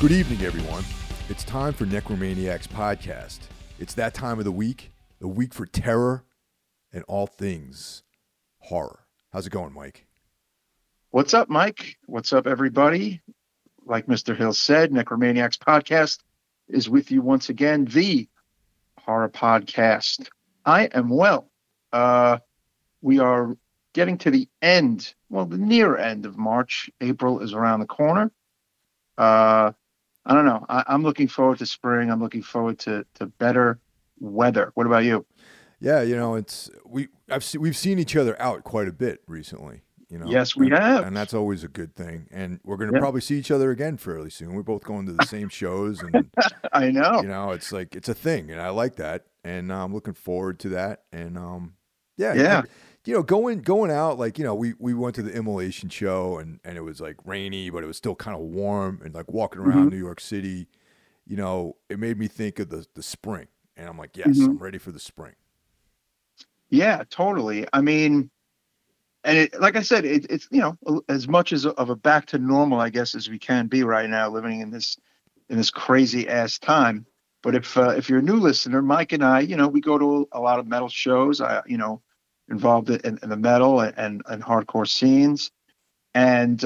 Good evening, everyone. It's time for Necromaniacs podcast. It's that time of the week for terror and all things horror. How's it going, Mike? What's up, Mike? What's up, everybody? Like Mr. Hill said, Necromaniacs podcast is with you once again, the horror podcast. I am well. We are getting to the end, well, the near end of March. April is around the corner. I don't know. I'm looking forward to spring. I'm looking forward to better weather. What about you? Yeah, you know, we've seen each other out quite a bit recently. You know, yes, we have, and that's always a good thing. And we're going to probably see each other again fairly soon. We're both going to the same shows, and I know. You know, it's like it's a thing, and I like that, and I'm looking forward to that. And yeah. You know, going out, like, you know, we went to the Immolation show and it was like rainy, but it was still kind of warm, and like walking around New York City, you know, it made me think of the spring, and I'm like, yes, I'm ready for the spring. Yeah, totally. I mean, and it, like I said, it's, you know, as much as of a back to normal, I guess, as we can be right now, living in this crazy ass time. But if you're a new listener, Mike and I, you know, we go to a lot of metal shows. Involved in the metal and hardcore scenes, and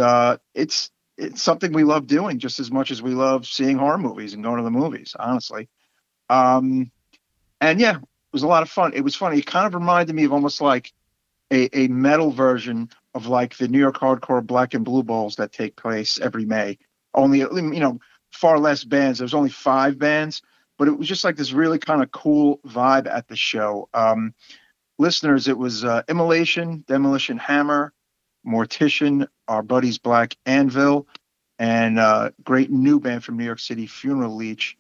it's something we love doing just as much as we love seeing horror movies and going to the movies, honestly. And yeah, it was a lot of fun. It was funny. It kind of reminded me of almost like a metal version of like the New York Hardcore Black and Blue Bowls that take place every May. Only, you know, far less bands. There was only 5 bands, but it was just like this really kind of cool vibe at the show. Listeners, it was Immolation, Demolition Hammer, Mortician, our buddies Black Anvil, and great new band from New York City, Funeral Leech.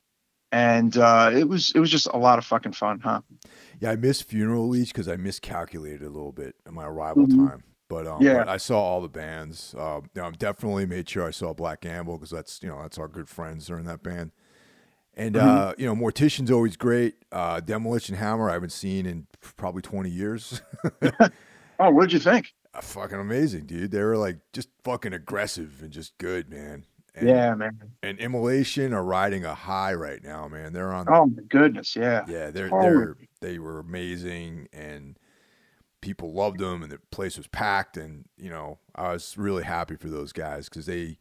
And it was just a lot of fucking fun, huh? Yeah, I miss Funeral Leech because I miscalculated a little bit in my arrival time. But but I saw all the bands. You know, I definitely made sure I saw Black Anvil because that's our good friends that are in that band. And, you know, Mortician's always great. Demolition Hammer, I haven't seen in probably 20 years. Oh, what'd you think? Fucking amazing, dude. They were like just fucking aggressive and just good, man. And, yeah, man. And Immolation are riding a high right now, man. They're on. Oh, my goodness. Yeah. Yeah. They were amazing, and people loved them, and the place was packed. And, you know, I was really happy for those guys because they,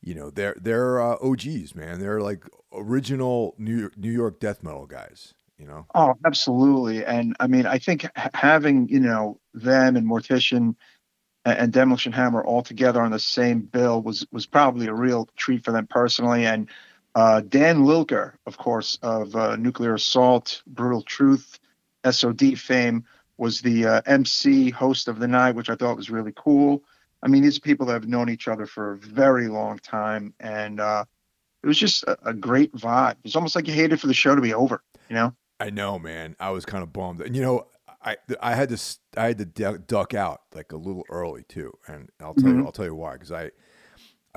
you know, they're OGs, man. They're like original New York death metal guys, you know? Oh, absolutely. And I mean, I think having, you know, them and Mortician and Demolition Hammer all together on the same bill was probably a real treat for them personally. And Dan Lilker, of course, of Nuclear Assault, Brutal Truth, S.O.D. fame, was the MC host of the night, which I thought was really cool. I mean, these are people that have known each other for a very long time, and it was just a great vibe. It's almost like you hated for the show to be over, you know? I know, man. I was kind of bummed. And, you know, I had to duck out like a little early too, and I'll tell you why, because I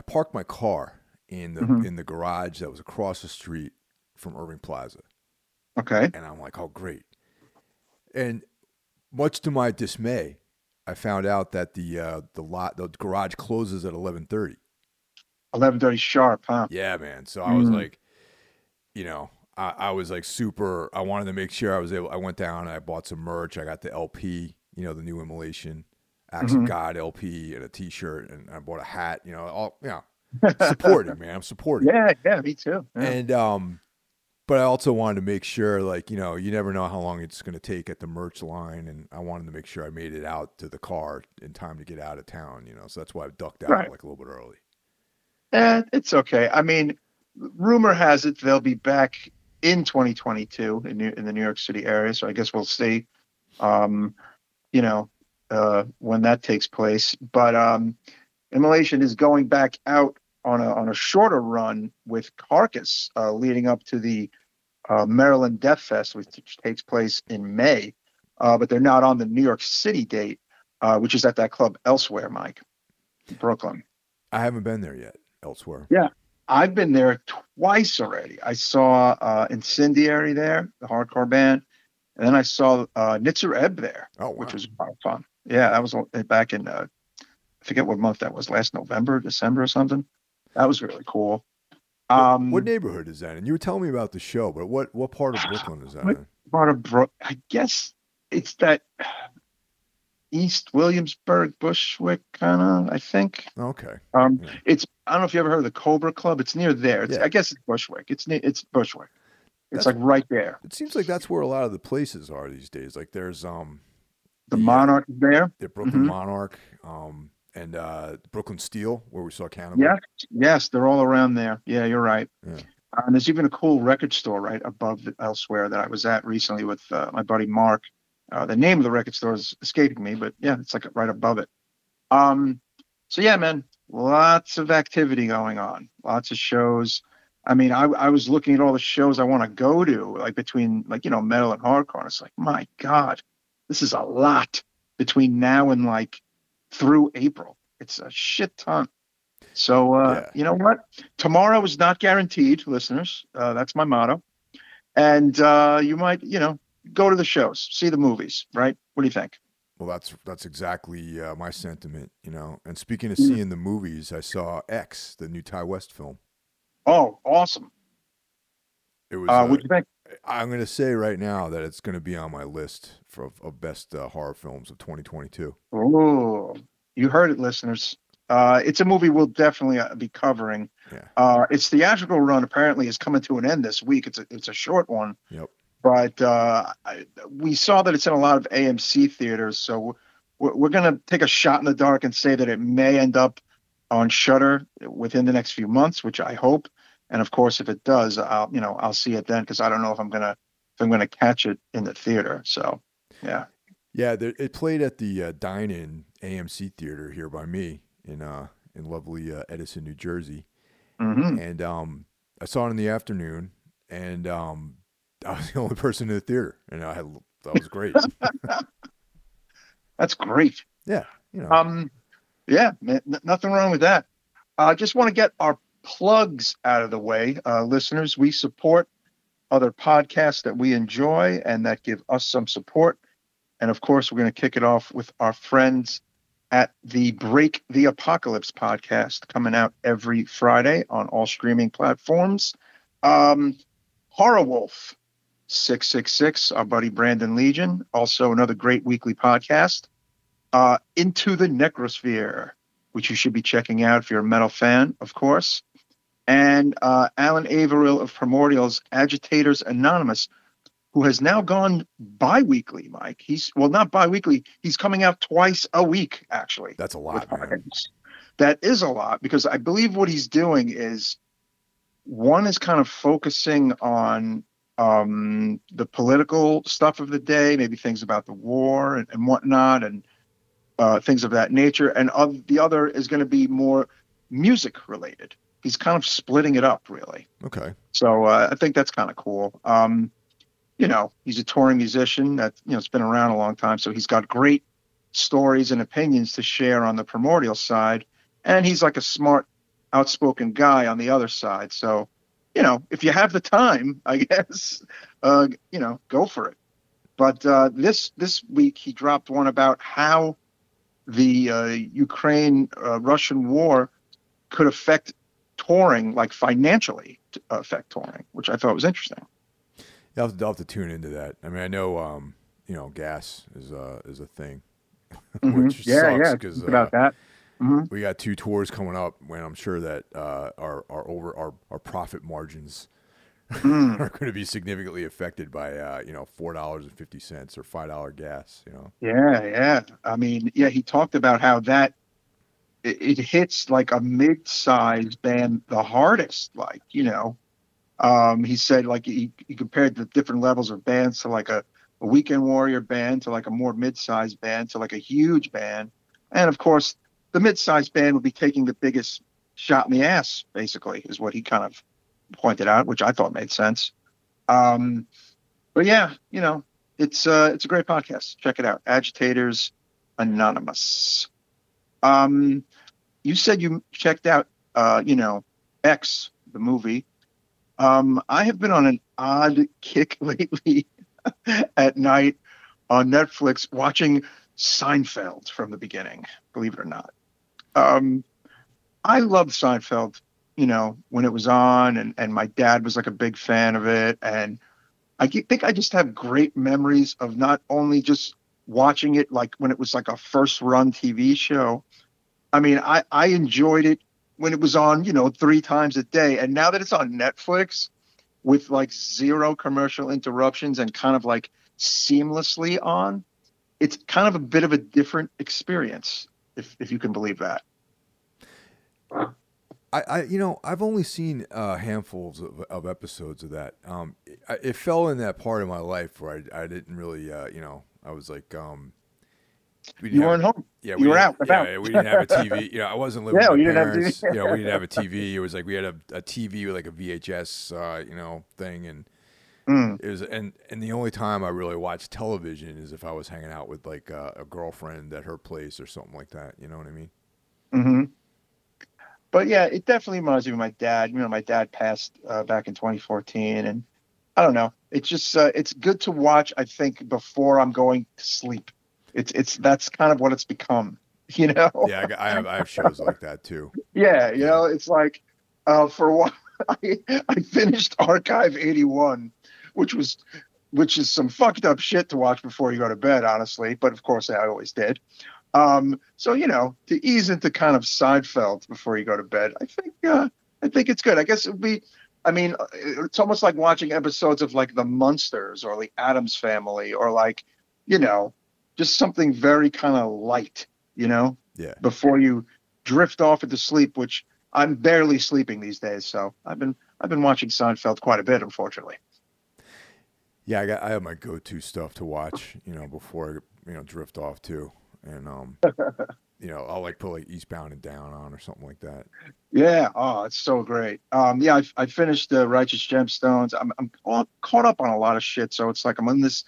parked my car in the garage that was across the street from Irving Plaza. Okay. And I'm like, oh, great. And much to my dismay, I found out that the garage closes at 11:30. 11:30 sharp, huh? Yeah, man. So I was like, you know, I was like super. I wanted to make sure I was able. I went down and I bought some merch. I got the LP, you know, the new Immolation, Acts of God LP, and a T-shirt, and I bought a hat. You know, all, you know, supporting, man. I'm supporting. Yeah, me too. Yeah. And but I also wanted to make sure, like, you know, you never know how long it's going to take at the merch line, and I wanted to make sure I made it out to the car in time to get out of town, you know, so that's why I ducked out like a little bit early. It's okay. I mean, rumor has it they'll be back in 2022 in the New York City area, so I guess we'll see, you know, when that takes place. But Immolation is going back out on a shorter run with Carcass leading up to the Maryland Death Fest, which takes place in May, but they're not on the New York City date, which is at that club Elsewhere, Mike, in Brooklyn. I haven't been there yet, Elsewhere. Yeah, I've been there twice already. I saw Incendiary there, the hardcore band, and then I saw Nitzer Ebb there, which was a lot of fun. Yeah, that was back in, I forget what month that was, last November, December or something. That was really cool. What neighborhood is that in? You were telling me about the show, but what part of Brooklyn is that in? Part of I guess it's that East Williamsburg, Bushwick kind of, I think. Okay. Yeah. It's, I don't know if you ever heard of the Cobra Club. It's near there. It's, yeah. I guess it's Bushwick. It's Bushwick. It's like right there. It seems like that's where a lot of the places are these days. Like there's the Monarch there. The Brooklyn Monarch. And Brooklyn Steel, where we saw Cannibal. Yeah. Yes, they're all around there. Yeah, you're right. Yeah. And there's even a cool record store right above Elsewhere that I was at recently with my buddy Mark. The name of the record store is escaping me, but yeah, it's like right above it. So yeah, man, lots of activity going on, lots of shows. I mean, I was looking at all the shows I want to go to, like between like, you know, metal and hardcore. And it's like, my God, this is a lot between now and like through April. It's a shit ton. So, you know what? Tomorrow is not guaranteed, listeners. That's my motto. And you might, you know, go to the shows, see the movies, right? What do you think? Well, that's exactly my sentiment, you know. And speaking of seeing the movies, I saw X, the new Ty West film. Oh, awesome. It was. What do you think? I'm going to say right now that it's going to be on my list of best horror films of 2022. Oh, you heard it, listeners. It's a movie we'll definitely be covering. Yeah. Its theatrical run apparently is coming to an end this week. It's a short one. Yep. But we saw that it's in a lot of AMC theaters, so we're going to take a shot in the dark and say that it may end up on Shudder within the next few months, which I hope. And of course, if it does, I'll see it then, because I don't know if I'm going to catch it in the theater. So, yeah. Yeah, it played at the Dine-In AMC theater here by me in lovely Edison, New Jersey, and I saw it in the afternoon, and I was the only person in the theater, and that was great. That's great. Yeah. You know. Yeah, man, nothing wrong with that. I just want to get our plugs out of the way. Listeners, we support other podcasts that we enjoy and that give us some support. And of course, we're going to kick it off with our friends at the Break the Apocalypse podcast, coming out every Friday on all streaming platforms. Horror Wolf 666, our buddy Brandon Legion, also another great weekly podcast. Into the Necrosphere, which you should be checking out if you're a metal fan, of course. And Alan Averill of Primordial's Agitators Anonymous, who has now gone bi-weekly, Mike. He's, well, not bi-weekly. He's coming out twice a week, actually. That's a lot, man. That is a lot, because I believe what he's doing is, one is kind of focusing on the political stuff of the day, maybe things about the war and whatnot, and things of that nature. And the other is going to be more music related. He's kind of splitting it up, really. Okay. So I think that's kind of cool. You know, he's a touring musician that, you know, it's been around a long time. So he's got great stories and opinions to share on the Primordial side. And he's like a smart, outspoken guy on the other side. So, you know, if you have the time, I guess, you know, go for it. But this week he dropped one about how the Ukraine-Russian war could affect touring, like financially affect touring, which I thought was interesting. Yeah, I'll have to tune into that. I mean, I know, you know, gas is a thing, which sucks because about that. We got two tours coming up when I'm sure that our profit margins are going to be significantly affected by you know, $4.50 or $5 gas, you know. Yeah. I mean, yeah, he talked about how that it hits like a mid-sized band the hardest, like, you know. He said like he compared the different levels of bands to like a weekend warrior band to like a more mid-sized band to like a huge band. And of course, the mid-sized band would be taking the biggest shot in the ass, basically, is what he kind of pointed out, which I thought made sense. But yeah, you know, it's a great podcast. Check it out, Agitators Anonymous. You said you checked out, you know, X, the movie. I have been on an odd kick lately at night on Netflix watching Seinfeld from the beginning, believe it or not. I loved Seinfeld you know, when it was on, and my dad was like a big fan of it. And I think I just have great memories of not only just watching it, like when it was like a first run TV show. I mean, I enjoyed it when it was on, you know, 3 times a day. And now that it's on Netflix with like 0 commercial interruptions and kind of like seamlessly on, it's kind of a bit of a different experience, if you can believe that. I you know, I've only seen handfuls of episodes of that. It fell in that part of my life where I didn't really, you know, I was like, you weren't home. Yeah, you were out. Yeah, we didn't have a TV. You know, I wasn't living with my parents. Yeah, you know, we didn't have a TV. It was like we had a TV with like a VHS, you know, thing, and it was and the only time I really watched television is if I was hanging out with like a girlfriend at her place or something like that. You know what I mean? Mm-hmm. But yeah, it definitely reminds me of my dad. You know, my dad passed back in 2014, and I don't know. It's just it's good to watch, I think, before I'm going to sleep. It's that's kind of what it's become, you know. Yeah, I have shows like that too. Yeah, you know, it's like for a while I finished Archive 81, which is some fucked up shit to watch before you go to bed, honestly. But of course, I always did. So, you know, to ease into kind of Seinfeld before you go to bed, I think it's good. I guess it would be, I mean, it's almost like watching episodes of like the Munsters or the Addams Family or like, you know, just something very kind of light, you know, yeah, before you drift off into sleep, which I'm barely sleeping these days. So I've been watching Seinfeld quite a bit, unfortunately. Yeah. I have my go-to stuff to watch, you know, before I, you know, drift off too. And, you know, I'll like put like Eastbound and Down on or something like that. Yeah. Oh, it's so great. Yeah, I finished the Righteous Gemstones. I'm all caught up on a lot of shit. So it's like I'm in this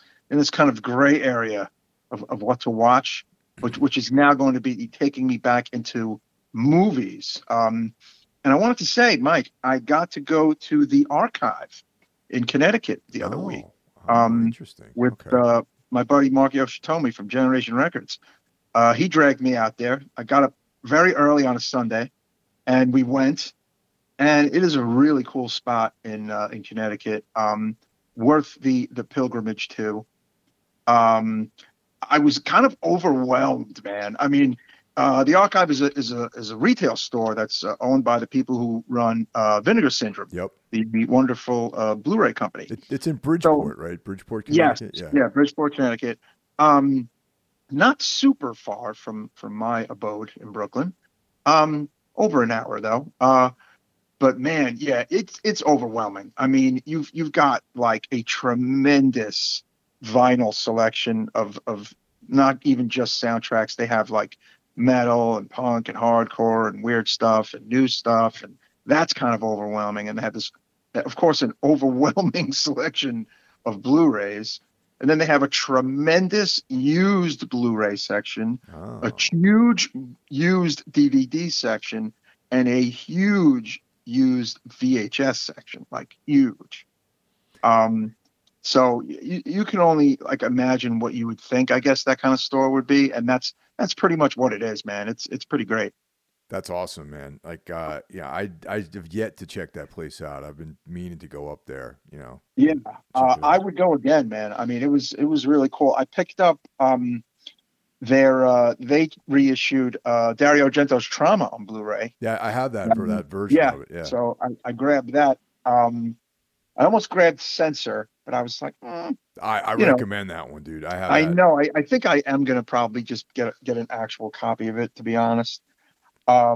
kind of gray area of what to watch, which is now going to be taking me back into movies. And I wanted to say, Mike, I got to go to the Archive in Connecticut the other week. Interesting. With my buddy Mark Yoshitomi from Generation Records. He dragged me out there. I got up very early on a Sunday, and we went. And it is a really cool spot in Connecticut, worth the pilgrimage to. I was kind of overwhelmed, man. I mean, the Archive is a retail store that's owned by the people who run Vinegar Syndrome. Yep. The wonderful Blu-ray company. It's in Bridgeport, right? Bridgeport, Connecticut. Yes, yeah, Bridgeport, Connecticut. Not super far from my abode in Brooklyn, over an hour though. But man, yeah, it's overwhelming. I mean, you've got like a tremendous vinyl selection of not even just soundtracks. They have like metal and punk and hardcore and weird stuff and new stuff, and that's kind of overwhelming. And they have this, of course, an overwhelming selection of Blu-rays. And then they have a tremendous used Blu-ray section, a huge used DVD section, and a huge used VHS section, like huge. So you can only like imagine what you would think, I guess, that kind of store would be. And that's pretty much what it is, man. It's pretty great. That's awesome, man. Like, yeah, I have yet to check that place out. I've been meaning to go up there, you know. Yeah, I would go again, man. I mean, it was really cool. I picked up their they reissued Dario Argento's Trauma on Blu-ray. Yeah, I have that for that version of it. Yeah, so I grabbed that. I almost grabbed Censor, but I was like, I recommend that one, dude. I know. I think I am gonna probably just get an actual copy of it, to be honest. Yeah,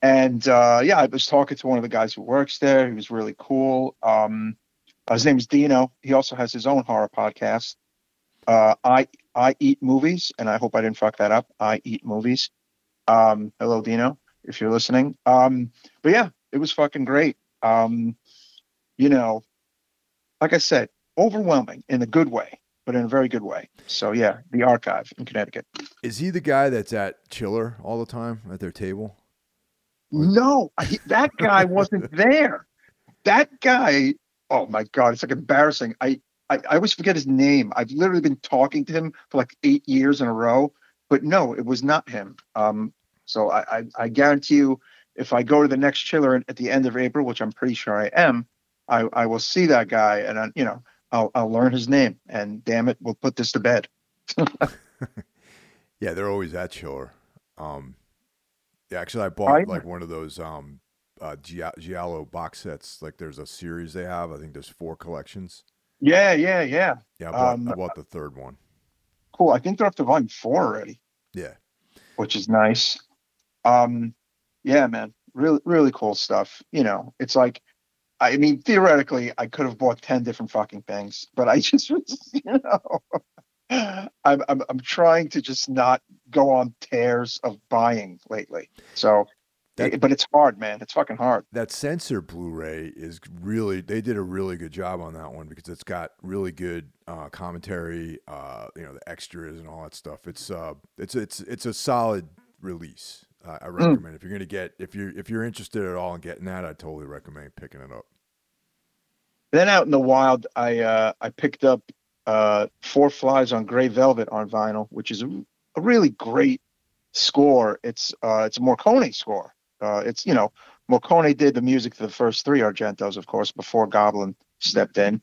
I was talking to one of the guys who works there. He was really cool. His name is Dino. He also has his own horror podcast. I Eat Movies, and I hope I didn't fuck that up. I Eat Movies. Hello, Dino, if you're listening. But yeah, it was fucking great. You know, like I said, overwhelming in a good way, but in a very good way. So yeah, the Archive in Connecticut. Is he the guy that's at Chiller all the time at their table? No, that guy wasn't there. That guy, oh my God, it's like embarrassing. I always forget his name. I've literally been talking to him for like 8 years in a row, but no, it was not him. So I guarantee you if I go to the next Chiller at the end of April, which I'm pretty sure I am, I will see that guy, and I, you know, I'll learn his name, and damn it, we'll put this to bed. Yeah, they're always at Chiller. Yeah, actually, I bought like one of those Giallo box sets. Like, there's a series they have. I think there's 4 collections. Yeah. Yeah, I bought the 3rd one. Cool. I think they're up to volume 4 already. Yeah, which is nice. Yeah, man, really, really cool stuff. You know, it's like, I mean, theoretically, I could have bought 10 different fucking things, but I just, you know, I'm trying to just not go on tears of buying lately. So, but it's hard, man. It's fucking hard. That Censor Blu-ray is really, they did a really good job on that one because it's got really good commentary, you know, the extras and all that stuff. It's a solid release. I recommend if you're going to get, if you're interested at all in getting that, I totally recommend picking it up. Then out in the wild, I picked up Four Flies on Grey Velvet on vinyl, which is a really great score. It's a Morricone score. It's, you know, Morricone did the music to the first 3 Argentos, of course, before Goblin stepped in.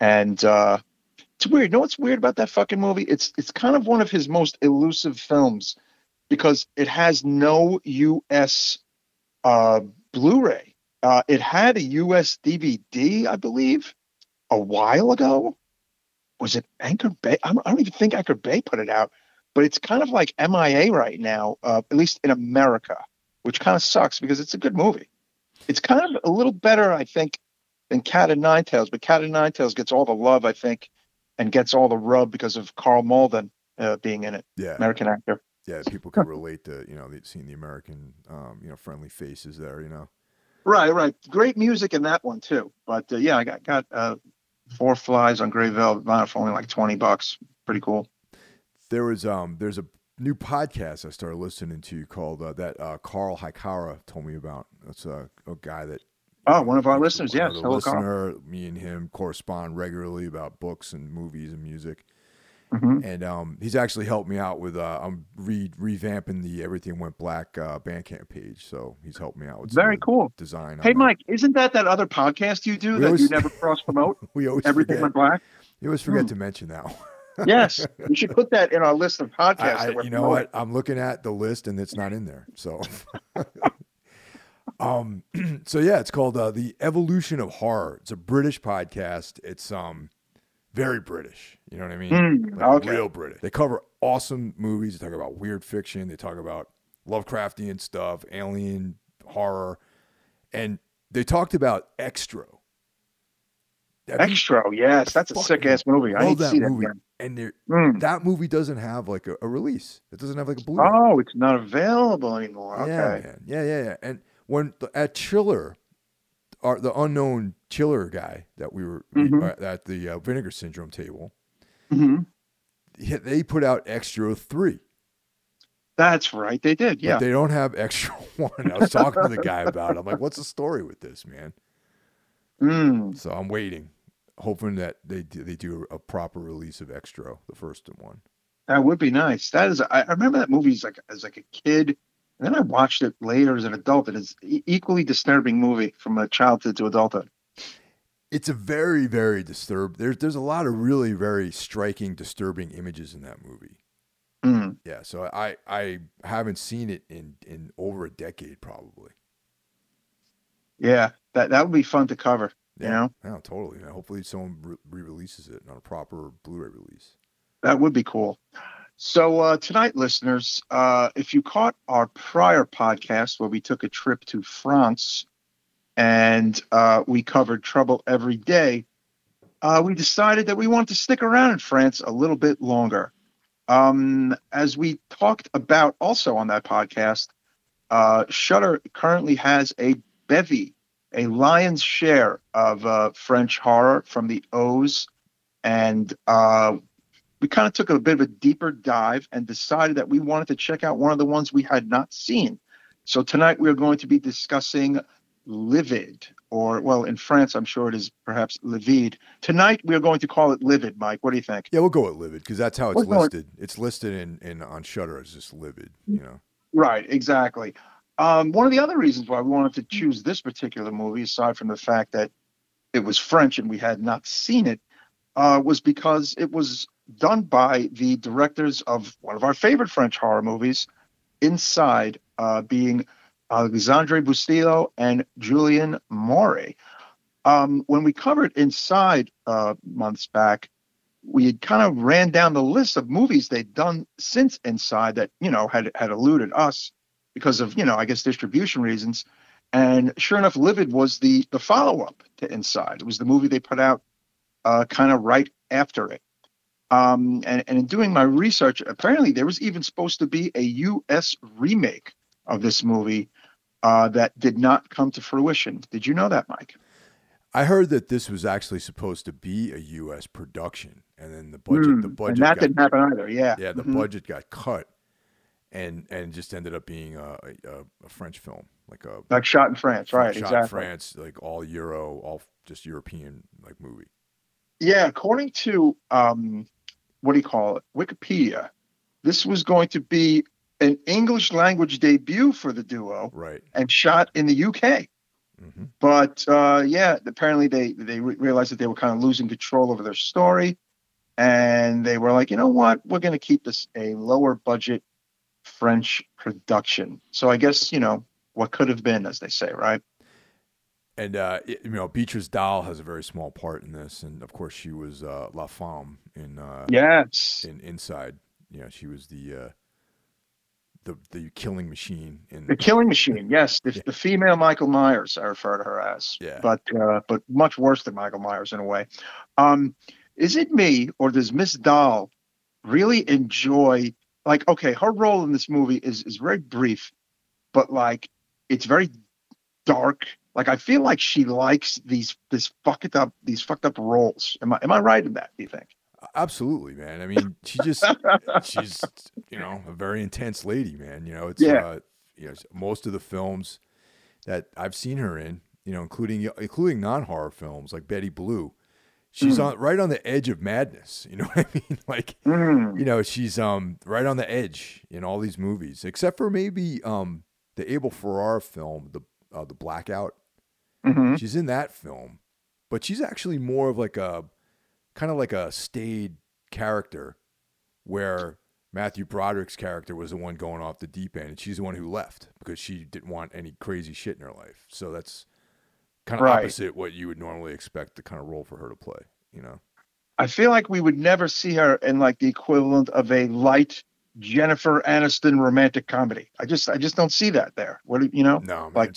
And it's weird. You know what's weird about that fucking movie? It's kind of one of his most elusive films, because it has no U.S. Blu-ray. It had a U.S. DVD, I believe, a while ago. Was it Anchor Bay? I don't even think Anchor Bay put it out, but it's kind of like MIA right now, at least in America, which kind of sucks because it's a good movie. It's kind of a little better, I think, than Cat and Nine Tails, but Cat and Nine Tails gets all the love, I think, and gets all the rub because of Carl Malden being in it, yeah. American actor. Yeah, people can relate to, you know, they've seen the American, you know, friendly faces there, you know. Right. Great music in that one, too. But, yeah, I got Four Flies on Grey Velvet for only like $20. Pretty cool. There's a new podcast I started listening to called that Carl Hikara told me about. That's a guy that. Oh, one of our listeners, yes. Hello, Carl. Me and him correspond regularly about books and movies and music. Mm-hmm. And he's actually helped me out with I'm revamping the Everything Went Black Bandcamp page, so he's helped me out with very cool design. Hey, Mike, isn't that other podcast you do you never cross promote? We always Everything Went Black. You always forget to mention that one. Yes, we should put that in our list of podcasts. You know what? I'm looking at the list and it's not in there. So, so yeah, it's called The Evolution of Horror. It's a British podcast. It's very British, you know what I mean? Real British. They cover awesome movies. They talk about weird fiction. They talk about Lovecraftian stuff, alien horror, and they talked about Extraaa. Extraaa, yes, that's a sick ass movie. I love that movie. And that movie doesn't have like a release. It doesn't have like a Blu-ray. Oh, it's not available anymore. Okay. Yeah. And when at Chiller. The unknown Chiller guy that we were at the Vinegar Syndrome table, they put out Extraaa 3. That's right, they did. Yeah, but they don't have Extraaa 1. I was talking to the guy about it. I'm like, "What's the story with this, man?" So I'm waiting, hoping that they do a proper release of Extraaa, the first one. That would be nice. That is, I remember that movie as a kid. And then I watched it later as an adult. It is an equally disturbing movie from a childhood to adulthood. It's a very, very disturbed. There's a lot of really very striking, disturbing images in that movie. Yeah, so I haven't seen it in over a decade probably. Yeah, that would be fun to cover. Yeah, you know? Yeah, totally. Man. Hopefully someone re-releases it on a proper Blu-ray release. That would be cool. So tonight, listeners, if you caught our prior podcast where we took a trip to France and we covered Trouble Every Day, we decided that we wanted to stick around in France a little bit longer. As we talked about also on that podcast, Shudder currently has a bevy, a lion's share of French horror from the O's and we kind of took a bit of a deeper dive and decided that we wanted to check out one of the ones we had not seen. So tonight we are going to be discussing Livid, or, well, in France, I'm sure it is perhaps Livid. Tonight we are going to call it Livid, Mike. What do you think? Yeah, we'll go with Livid because that's how it's listed. It's listed on Shudder as just Livid, you know? Right, exactly. One of the other reasons why we wanted to choose this particular movie, aside from the fact that it was French and we had not seen it, was because it was done by the directors of one of our favorite French horror movies, Inside, being Alexandre Bustillo and Julien Maury. When we covered Inside months back, we had kind of ran down the list of movies they'd done since Inside that, you know, had eluded us because of, you know, I guess distribution reasons. And sure enough, Livid was the follow-up to Inside. It was the movie they put out kind of right after it. And in doing my research, apparently there was even supposed to be a U.S. remake of this movie that did not come to fruition. Did you know that, Mike? I heard that this was actually supposed to be a U.S. production, and then the budget and that didn't happen either. Yeah, the budget got cut, and just ended up being a French film, like shot in France, right? Shot in France, like all Euro, all just European like movie. Yeah, according to Wikipedia, this was going to be an English language debut for the duo, right? And shot in the UK. Mm-hmm. But apparently they realized that they were kind of losing control over their story, and they were like, you know what, we're going to keep this a lower budget French production. So I guess, you know, what could have been, as they say, right? And Beatrice Dahl has a very small part in this, and of course she was La Femme in in Inside. You know, she was the killing machine in the killing machine. Yes. The female Michael Myers, I refer to her as, but much worse than Michael Myers in a way. Is it me, or does Miss Dahl really enjoy, like, okay, her role in this movie is very brief, but like, it's very dark. Like, I feel like she likes these fucked up roles. Am I right in that, do you think? Absolutely, man. I mean, she's you know, a very intense lady, man. You know, it's most of the films that I've seen her in, you know, including non-horror films like Betty Blue, she's right on the edge of madness. You know what I mean? Like, you know, she's right on the edge in all these movies, except for maybe the Abel Ferrara film, the Blackout. Mm-hmm. She's in that film, but she's actually more of like a kind of like a staid character, where Matthew Broderick's character was the one going off the deep end, and she's the one who left because she didn't want any crazy shit in her life. So that's kind of opposite what you would normally expect the kind of role for her to play, you know? I feel like we would never see her in like the equivalent of a light Jennifer Aniston romantic comedy. I just don't see that there. What do you know? No, man, like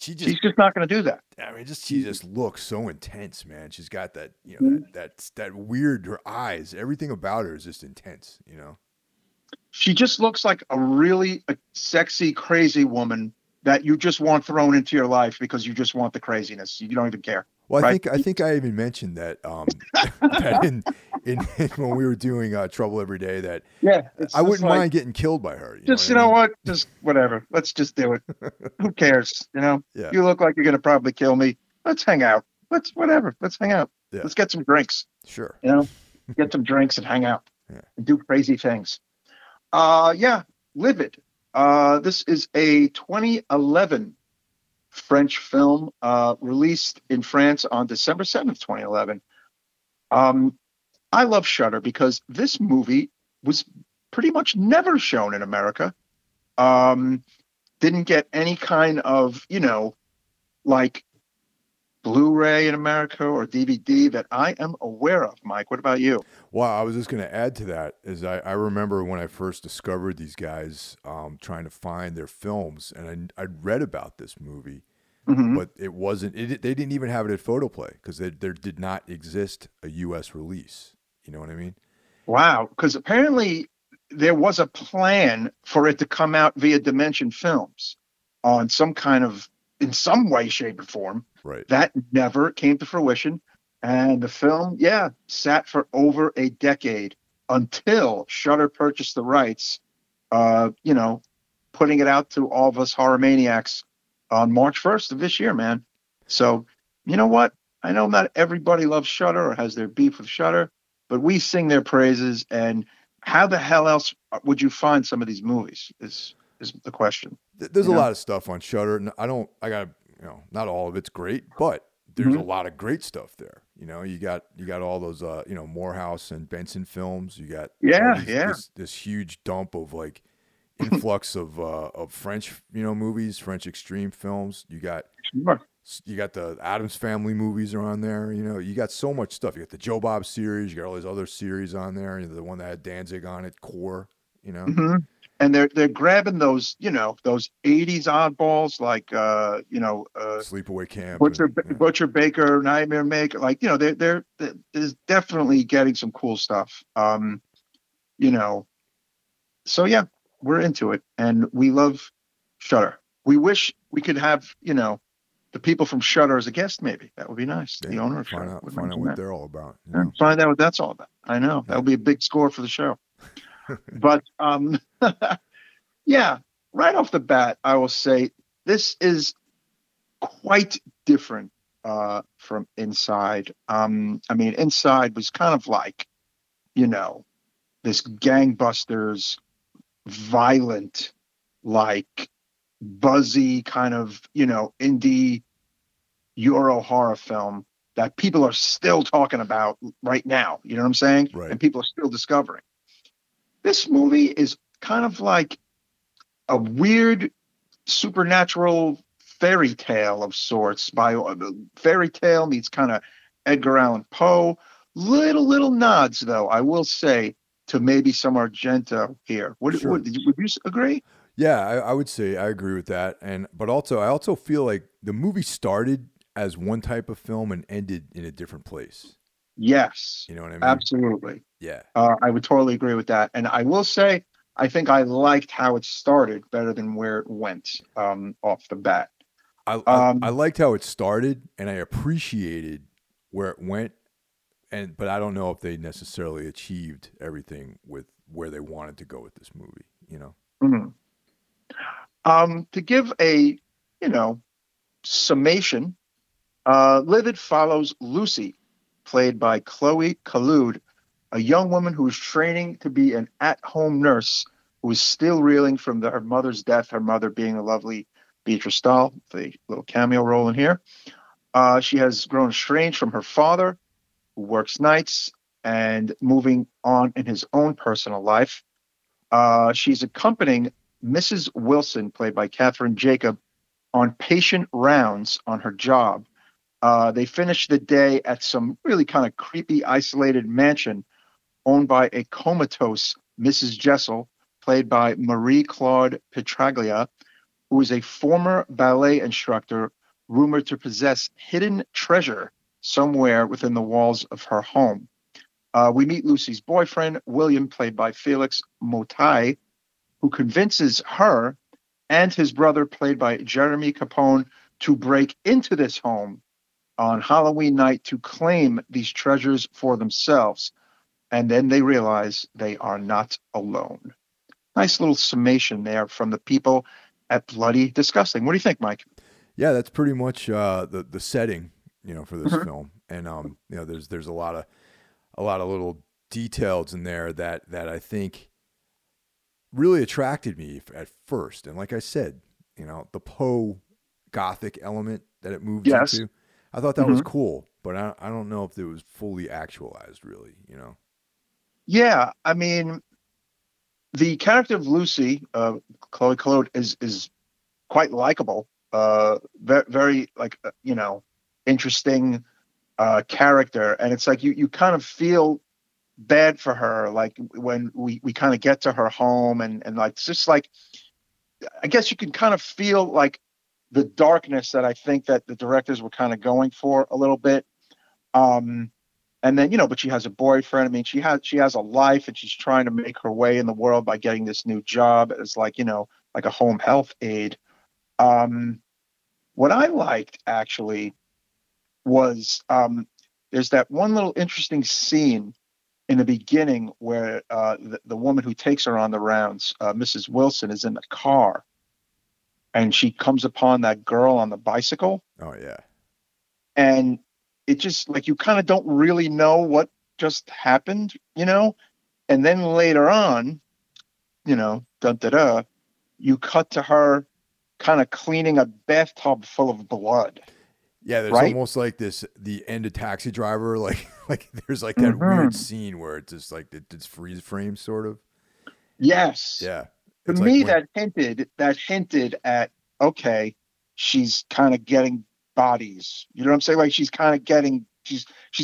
she's just not going to do that. I mean, she just looks so intense, man. She's got that, you know, that weird. Her eyes, everything about her is just intense. You know, she just looks like a really sexy, crazy woman that you just want thrown into your life because you just want the craziness. You don't even care. Well, right? I think I even mentioned that that in when we were doing Trouble Every Day, that I wouldn't mind getting killed by her. Just whatever. Let's just do it. Who cares? You know, you look like you're gonna probably kill me. Let's hang out. Let's hang out. Yeah. Let's get some drinks. Sure. You know, get some drinks and hang out and do crazy things. Livid. This is a 2011 French film released in France on December 7th, 2011. I love Shudder because this movie was pretty much never shown in America. Didn't get any kind of, you know, like Blu-ray in America or DVD that I am aware of. Mike, what about you? Well, I was just going to add to that is I remember when I first discovered these guys trying to find their films, and I'd read about this movie, but they didn't even have it at Photoplay because there did not exist a U.S. release. You know what I mean? Wow. Because apparently there was a plan for it to come out via Dimension Films on some kind of, in some way, shape, or form. Right. That never came to fruition. And the film, sat for over a decade until Shudder purchased the rights, you know, putting it out to all of us horror maniacs on March 1st of this year, man. So, you know what? I know not everybody loves Shudder or has their beef with Shudder, but we sing their praises. And how the hell else would you find some of these movies? It's is the question. There's a lot of stuff on Shudder, and not all of it's great, but there's a lot of great stuff there. You know, you got all those Morehouse and Benson films. You got this huge dump of like influx of French movies, French extreme films. You got the Addams Family movies are on there. You know, you got so much stuff. You got the Joe Bob series. You got all these other series on there. You know, the one that had Danzig on it, Core. You know. Mm-hmm. And they're grabbing those, those 80s oddballs like, Sleepaway Camp, Butcher Baker, Nightmare Maker. Like, they're definitely getting some cool stuff. So we're into it and we love Shudder. We wish we could have, the people from Shudder as a guest, maybe. That would be nice. The owner of Shudder. Find out what they're all about. You know? Find out what that's all about. I know. That would be a big score for the show. But right off the bat, I will say this is quite different from Inside. Inside was kind of like, this gangbusters, violent, like buzzy kind of, indie Euro horror film that people are still talking about right now. You know what I'm saying? Right. And people are still discovering. This movie is kind of like a weird supernatural fairy tale of sorts. Fairy tale meets kind of Edgar Allan Poe. Little nods, though, I will say, to maybe some Argento here. Would you agree? Yeah, I would say I agree with that. But I also feel like the movie started as one type of film and ended in a different place. Yes. You know what I mean? Absolutely. Yeah. I would totally agree with that. And I will say, I think I liked how it started better than where it went off the bat. I liked how it started and I appreciated where it went. But I don't know if they necessarily achieved everything with where they wanted to go with this movie, Mm-hmm. To give a, summation, Livid follows Lucy, played by Chloe Collud, a young woman who is training to be an at-home nurse who is still reeling from her mother's death, her mother being a lovely Beatrice Dahl, the little cameo role in here. She has grown estranged from her father, who works nights, and moving on in his own personal life. She's accompanying Mrs. Wilson, played by Catherine Jacob, on patient rounds on her job. They finish the day at some really kind of creepy, isolated mansion owned by a comatose Mrs. Jessel, played by Marie-Claude Petraglia, who is a former ballet instructor rumored to possess hidden treasure somewhere within the walls of her home. We meet Lucy's boyfriend, William, played by Felix Motai, who convinces her and his brother, played by Jeremy Capone, to break into this home on Halloween night to claim these treasures for themselves. And then they realize they are not alone. Nice little summation there from the people at Bloody Disgusting. What do you think, Mike? Yeah, that's pretty much the setting, for this film. And, there's a lot of little details in there that I think really attracted me at first. And like I said, the Poe Gothic element that it moved into. I thought that was cool, but I don't know if it was fully actualized, really, Yeah, I mean, the character of Lucy, Chloe Collud, is quite likable, very like, interesting character. And it's like you kind of feel bad for her, like when we kind of get to her home and like, it's just like, I guess you can kind of feel like the darkness that I think that the directors were kind of going for a little bit. And then, but she has a boyfriend. I mean, she has a life and she's trying to make her way in the world by getting this new job as like, like a home health aide. What I liked actually was, there's that one little interesting scene in the beginning where, the woman who takes her on the rounds, Mrs. Wilson, is in the car. And she comes upon that girl on the bicycle. Oh, yeah. And it just, like, you kind of don't really know what just happened, And then later on, you cut to her kind of cleaning a bathtub full of blood. Yeah, there's almost like this, the end of Taxi Driver, like there's like that weird scene where it's just like it's freeze frame sort of. Yes. Yeah. To me, like that hinted at, okay, she's kind of getting bodies. You know what I'm saying? Like she's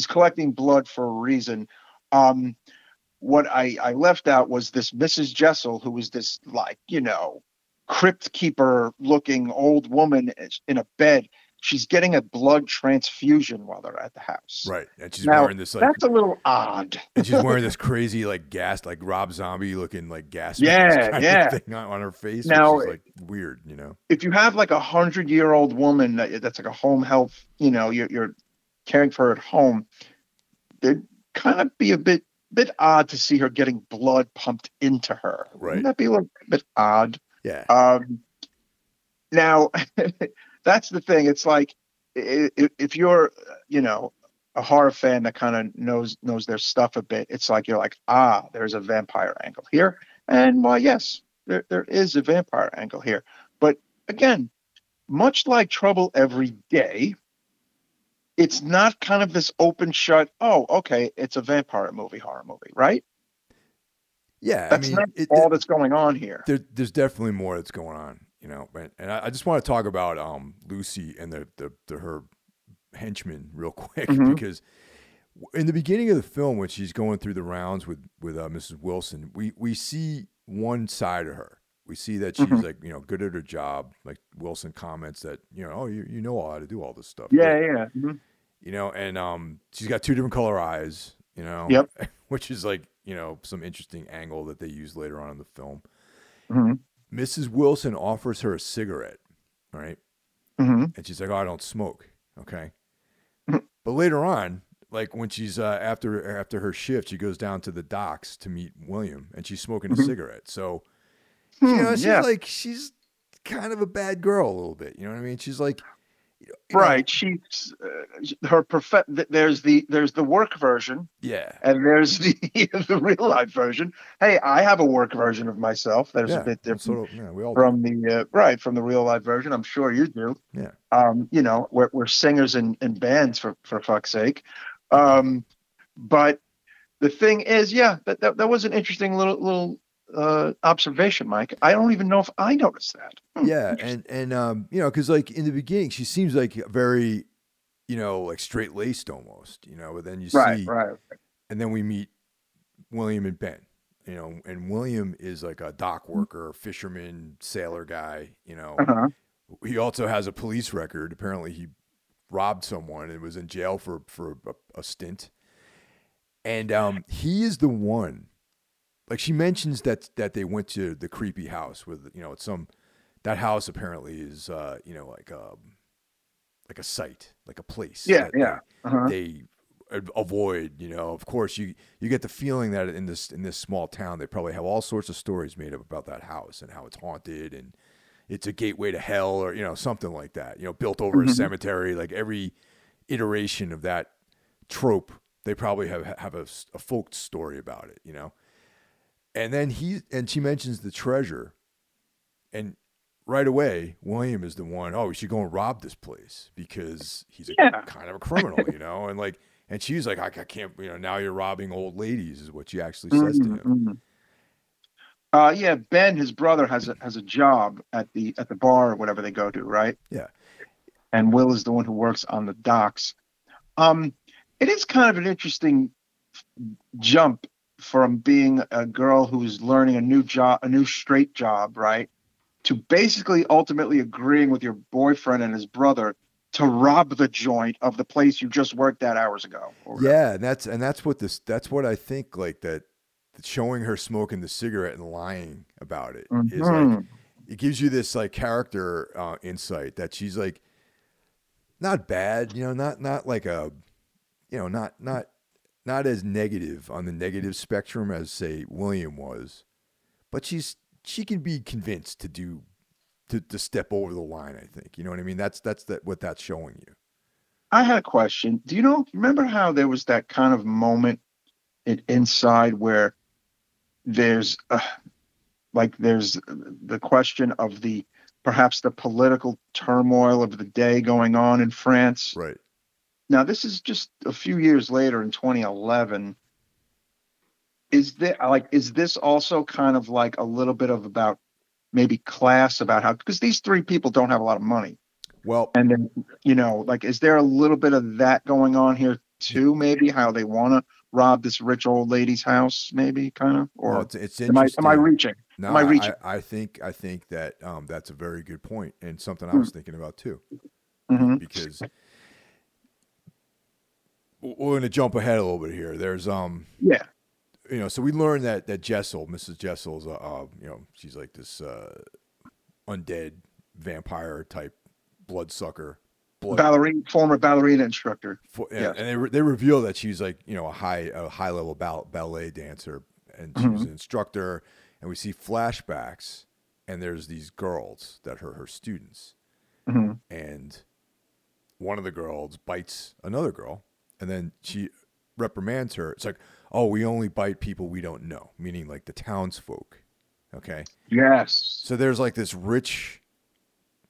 collecting blood for a reason. What I left out was this Mrs. Jessel, who was this, like, you know, crypt keeper looking old woman in a bed. She's getting a blood transfusion while they're at the house. Right. And she's wearing this, like, that's a little odd. And she's wearing this crazy, like, gas, like Rob Zombie looking, like, gas kind of thing on her face. Now, which is, like, weird, you know. If you have like 100-year-old woman that's like a home health, you know, you're caring for her at home, it'd kind of be a bit odd to see her getting blood pumped into her. Right. Wouldn't that be a little bit odd? Yeah. Now that's the thing. It's like, if you're, you know, a horror fan that kind of knows their stuff a bit, it's like, you're like, there's a vampire angle here. And well, yes, there is a vampire angle here. But again, much like Trouble Every Day, it's not kind of this open shut, oh, okay, it's a vampire movie, horror movie, right? Yeah. That's not all that's going on here. There's definitely more that's going on. You know, and I just want to talk about Lucy and her henchmen real quick, because in the beginning of the film, when she's going through the rounds with Mrs. Wilson, we see one side of her. We see that she's like, you know, good at her job. Like Wilson comments that, you know, oh, you know how to do all this stuff. Yeah, but, yeah. Mm-hmm. You know, and she's got two different color eyes. You know, which is like, you know, some interesting angle that they use later on in the film. Mm-hmm. Mrs. Wilson offers her a cigarette, right? Mm-hmm. And she's like, oh, I don't smoke, okay? Mm-hmm. But later on, like when she's after her shift, she goes down to the docks to meet William, and she's smoking a cigarette. So, you know, she's like, she's kind of a bad girl a little bit. You know what I mean? She's like... Right. She's there's the work version. Yeah. And there's the real life version. Hey, I have a work version of myself. That's a bit different from the real life version. I'm sure you do. Yeah. You know, we're singers in bands for fuck's sake. But the thing is, that was an interesting little observation, Mike. I don't even know if I noticed that. Yeah. And you know, cause like in the beginning, she seems like very, you know, like straight laced almost, you know, but then you see, and then we meet William and Ben, you know, and William is like a dock worker, fisherman, sailor guy, you know, he also has a police record. Apparently he robbed someone and was in jail for a stint. And, he is the one. Like she mentions that they went to the creepy house with, you know, it's that house apparently is, you know, like a site, like a place. Yeah. Yeah. They avoid, you know, of course you get the feeling that in this small town, they probably have all sorts of stories made up about that house and how it's haunted and it's a gateway to hell or, you know, something like that, you know, built over a cemetery, like every iteration of that trope, they probably have a folk story about it, you know? And then she mentions the treasure, and right away William is the one. Oh, we should go and rob this place because he's kind of a criminal, you know. And like, and she's like, I can't, you know. Now you're robbing old ladies, is what she actually says to him. Yeah. Ben, his brother, has a job at the bar or whatever they go to, right? Yeah. And Will is the one who works on the docks. It is kind of an interesting jump from being a girl who's learning a new job, a new straight job, right, to basically ultimately agreeing with your boyfriend and his brother to rob the joint of the place you just worked at hours ago. Yeah, that's what I think, like that showing her smoking the cigarette and lying about it is like, it gives you this like character insight that she's like not bad, you know, not like a, you know, not as negative on the negative spectrum as say William was, but she can be convinced to step over the line. I think, you know what I mean? That's what that's showing you. I had a question. Do you know, remember how there was that kind of moment in Inside where there's like there's the question of the perhaps the political turmoil of the day going on in France. Right. Now, this is just a few years later in 2011. Is this also kind of like a little bit of about maybe class, about how, because these three people don't have a lot of money. Well, and then, you know, like, is there a little bit of that going on here too? Maybe how they want to rob this rich old lady's house, maybe kind of, or no, it's interesting. Am I reaching? No, am I reaching? I think that that's a very good point, and something I was thinking about too, because we're going to jump ahead a little bit here. There's you know, so we learned that Jessel, Mrs. Jessel's, you know, she's like this undead vampire type bloodsucker. Former ballerina instructor, and they reveal that she's like, you know, a high level ballet dancer, and she was an instructor. And we see flashbacks, and there's these girls that are her students, and one of the girls bites another girl, and then she reprimands her. It's like, oh, we only bite people we don't know, meaning like the townsfolk. Okay. Yes. So there's like this rich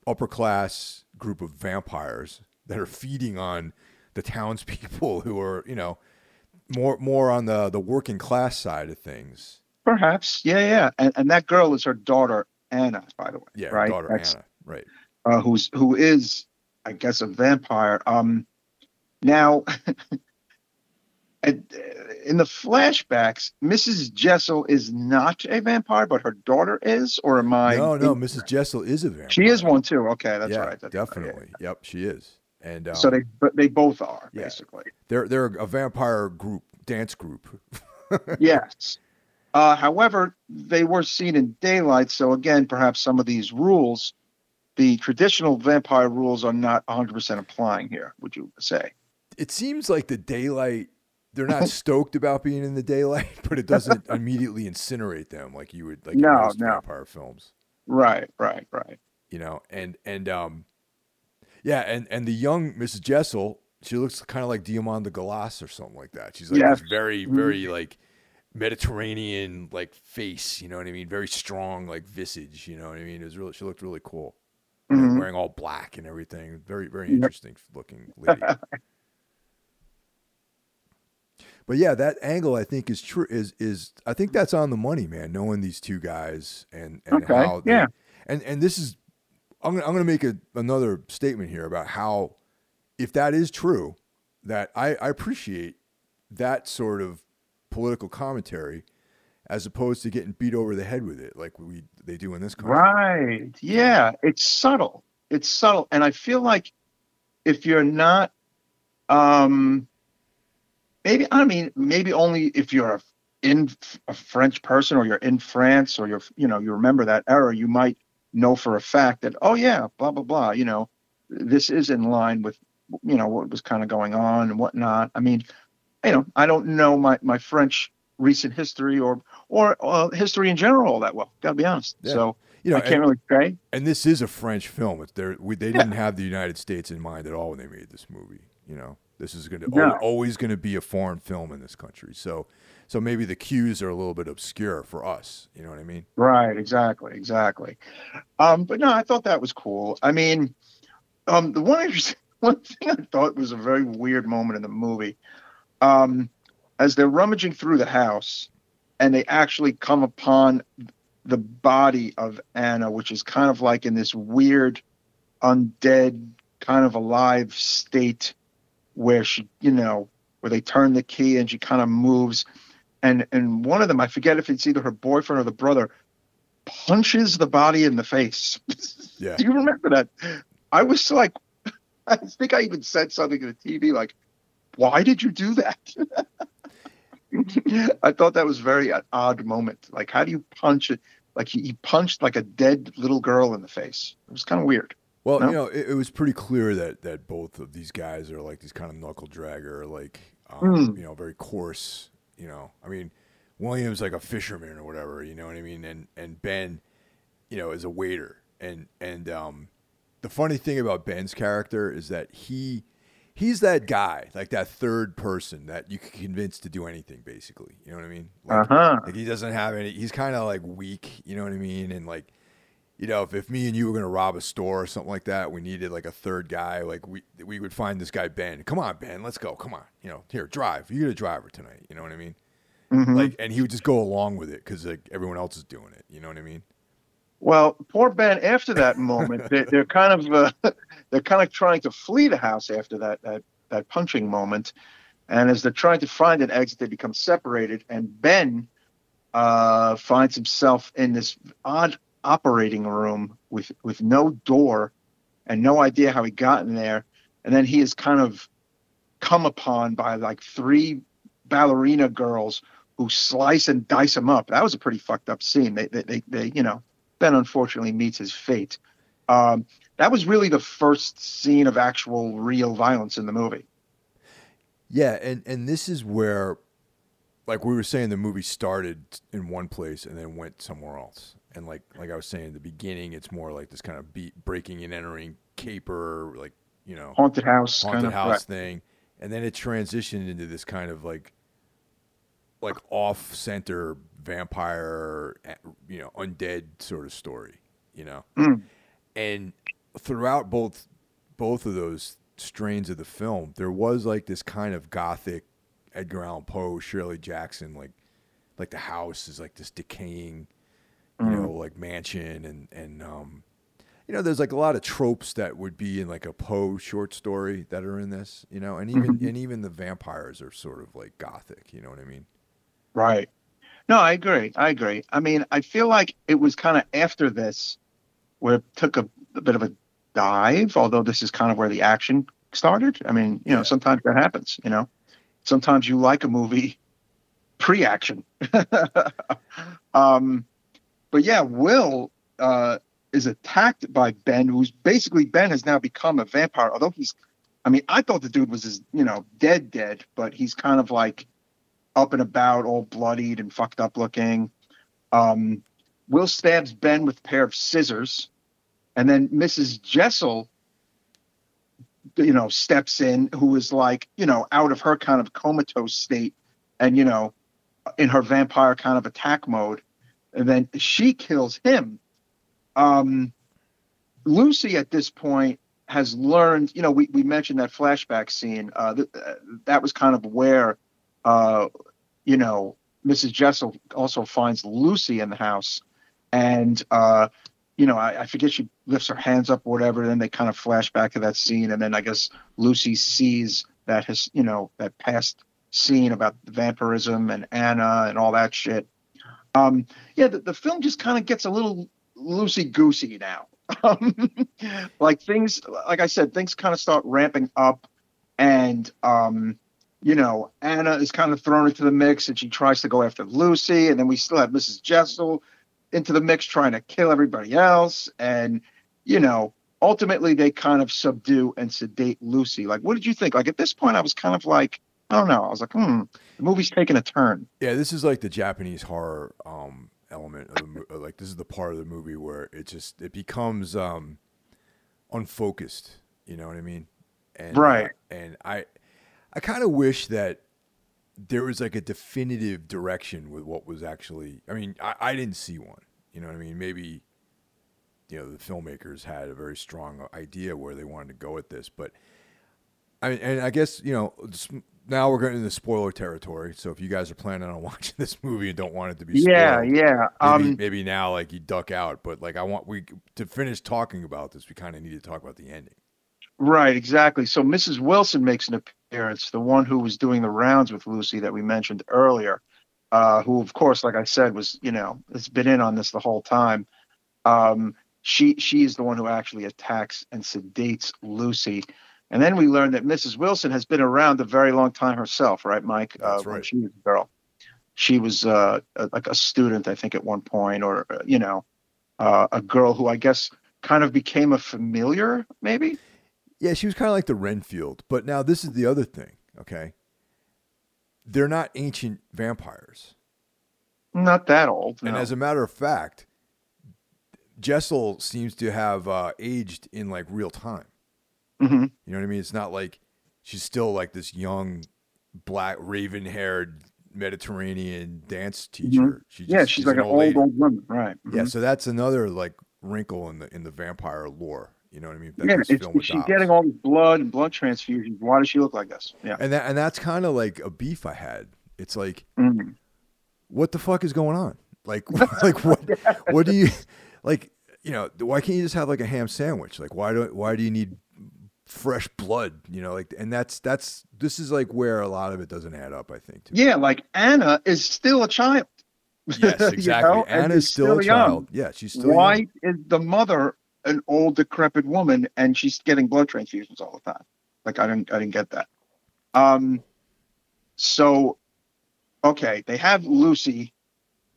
upper class group of vampires that are feeding on the townspeople who are, you know, more on the working class side of things. Perhaps, yeah. And that girl is her daughter Anna, by the way. Yeah, right? Daughter Anna, right? Who is, I guess, a vampire. Now, in the flashbacks, Mrs. Jessel is not a vampire, but her daughter is, or am I? No, Mrs. Jessel is a vampire. She is one too. Okay, that's right. That's definitely. Right. Yep, she is. And so they both are basically. They're a vampire group, dance group. Yes. However, they were seen in daylight, so again, perhaps some of these rules, the traditional vampire rules, are not 100% applying here, would you say? It seems like the daylight, they're not stoked about being in the daylight, but it doesn't immediately incinerate them like you would, like in most vampire films. Right. You know, and the young Mrs. Jessel, she looks kind of like Diamond de Galas or something like that. She's like this very, very like Mediterranean like face, you know what I mean? Very strong like visage, you know what I mean? It was really, she looked really cool, wearing all black and everything. Very, very interesting looking lady. But yeah, that angle I think is true. Is I think that's on the money, man. Knowing these two guys and how they, and this is, I'm gonna make another statement here about how, if that is true, that I appreciate that sort of political commentary as opposed to getting beat over the head with it like they do in this country. Right. Yeah. It's subtle. And I feel like if you're not maybe only if you're a French person, or you're in France, or you're, you know, you remember that era, you might know for a fact that, oh yeah, blah blah blah, you know, this is in line with, you know, what was kind of going on and whatnot. I mean, you know, I don't know my French recent history or history in general all that well, gotta be honest. Yeah. So, you know, I can't really say. And this is a French film. They didn't have the United States in mind at all when they made this movie. You know, this is going to always going to be a foreign film in this country. So maybe the cues are a little bit obscure for us. You know what I mean? Right. Exactly. But no, I thought that was cool. I mean, the one thing I thought was a very weird moment in the movie. As they're rummaging through the house, and they actually come upon the body of Anna, which is kind of like in this weird, undead, kind of alive state where she, you know, where they turn the key and she kind of moves. And one of them, I forget if it's either her boyfriend or the brother, punches the body in the face. Yeah. Do you remember that? I was like, I think I even said something to the TV like, why did you do that? I thought that was an odd moment. Like, how do you punch it? Like, he punched like a dead little girl in the face. It was kind of weird. Well, no? You know, it was pretty clear that both of these guys are like these kind of knuckle dragger, like, you know, very coarse, you know, I mean, William's like a fisherman or whatever, you know what I mean? And Ben, you know, is a waiter. And the funny thing about Ben's character is that he he's that guy, like that third person that you can convince to do anything, basically. You know what I mean? Like, like he doesn't have any, he's kind of like weak, you know what I mean? And like, you know, if me and you were going to rob a store or something like that, we needed like a third guy. Like we would find this guy, Ben. Come on, Ben, let's go. Come on. You know, here, drive. You're the driver tonight. You know what I mean? Mm-hmm. Like, and he would just go along with it because like everyone else is doing it. You know what I mean? Well, poor Ben. After that moment, they're kind of trying to flee the house after that punching moment, and as they're trying to find an exit, they become separated, and Ben finds himself in this odd operating room with no door, and no idea how he got in there, and then he is kind of come upon by like three ballerina girls who slice and dice him up. That was a pretty fucked up scene. They you know. Ben unfortunately meets his fate. That was really the first scene of actual real violence in the movie. Yeah, and this is where, like we were saying, the movie started in one place and then went somewhere else. And like I was saying, in the beginning, it's more like this kind of breaking and entering caper, like, you know, haunted house thing. And then it transitioned into this kind of like off center vampire, you know, undead sort of story, you know, and throughout both of those strains of the film, there was like this kind of gothic Edgar Allan Poe, Shirley Jackson, like the house is like this decaying, you know, like mansion and you know, there's like a lot of tropes that would be in like a Poe short story that are in this, you know, and even, and even the vampires are sort of like gothic, you know what I mean? Right. No, I agree. I mean, I feel like it was kind of after this where it took a bit of a dive, although this is kind of where the action started. I mean, you know, sometimes that happens, you know. Sometimes you like a movie pre-action. But yeah, Will is attacked by Ben, who's basically, Ben has now become a vampire, although he's, I mean, I thought the dude was, his, you know, dead, but he's kind of like, up and about, all bloodied and fucked up looking. Will stabs Ben with a pair of scissors, and then Mrs. Jessel, you know, steps in, who is like, you know, out of her kind of comatose state and, you know, in her vampire kind of attack mode. And then she kills him. Lucy at this point has learned, you know, we mentioned that flashback scene. That was kind of where you know, Mrs. Jessel also finds Lucy in the house, and you know, I forget, she lifts her hands up or whatever, and then they kind of flash back to that scene, and then I guess Lucy sees that his, you know, that past scene about vampirism and Anna and all that shit. Yeah, the film just kind of gets a little loosey-goosey now. Like things, like I said, things kind of start ramping up, and you know, Anna is kind of thrown into the mix, and she tries to go after Lucy. And then we still have Mrs. Jessel into the mix trying to kill everybody else. And, you know, ultimately they kind of subdue and sedate Lucy. Like, what did you think? Like, at this point, I was kind of like, I don't know. I was like, the movie's taking a turn. Yeah, this is like the Japanese horror element of the movie. Like, this is the part of the movie where it just, it becomes unfocused. You know what I mean? And, right. And I kind of wish that there was like a definitive direction with what was actually, I mean, I didn't see one, you know what I mean? Maybe, you know, the filmmakers had a very strong idea where they wanted to go with this, but I mean, and I guess, you know, now we're getting into spoiler territory. So if you guys are planning on watching this movie and don't want it to be spoiled, maybe now like you duck out, but like we to finish talking about this, we kind of need to talk about the ending. Right, exactly. So Mrs. Wilson makes an appearance, the one who was doing the rounds with Lucy that we mentioned earlier, who, of course, like I said, was, you know, has been in on this the whole time. She is the one who actually attacks and sedates Lucy. And then we learn that Mrs. Wilson has been around a very long time herself, right, Mike? That's right. When she was a girl. She was like a student, I think, at one point, or, you know, a girl who I guess kind of became a familiar, maybe? Yeah, she was kind of like the Renfield. But now this is the other thing, okay? They're not ancient vampires. Not that old. No. And as a matter of fact, Jessel seems to have aged in like real time. Mm-hmm. You know what I mean? It's not like she's still like this young, black, raven-haired Mediterranean dance teacher. Mm-hmm. She's like an old woman, right? Mm-hmm. Yeah, so that's another like wrinkle in the vampire lore. You know what I mean? She's getting all this blood and blood transfusions. Why does she look like this? Yeah, and that's kind of like a beef I had. It's like, mm-hmm. What the fuck is going on? Like, what do you like? You know, why can't you just have like a ham sandwich? Like, why do you need fresh blood, you know, like, and this is like where a lot of it doesn't add up, I think. Yeah, like Anna is still a child. Yes, exactly. You know? Anna's still a child. Yeah, she's still young. Why is the mother an old, decrepit woman, and she's getting blood transfusions all the time? Like, I didn't get that. So, okay, they have Lucy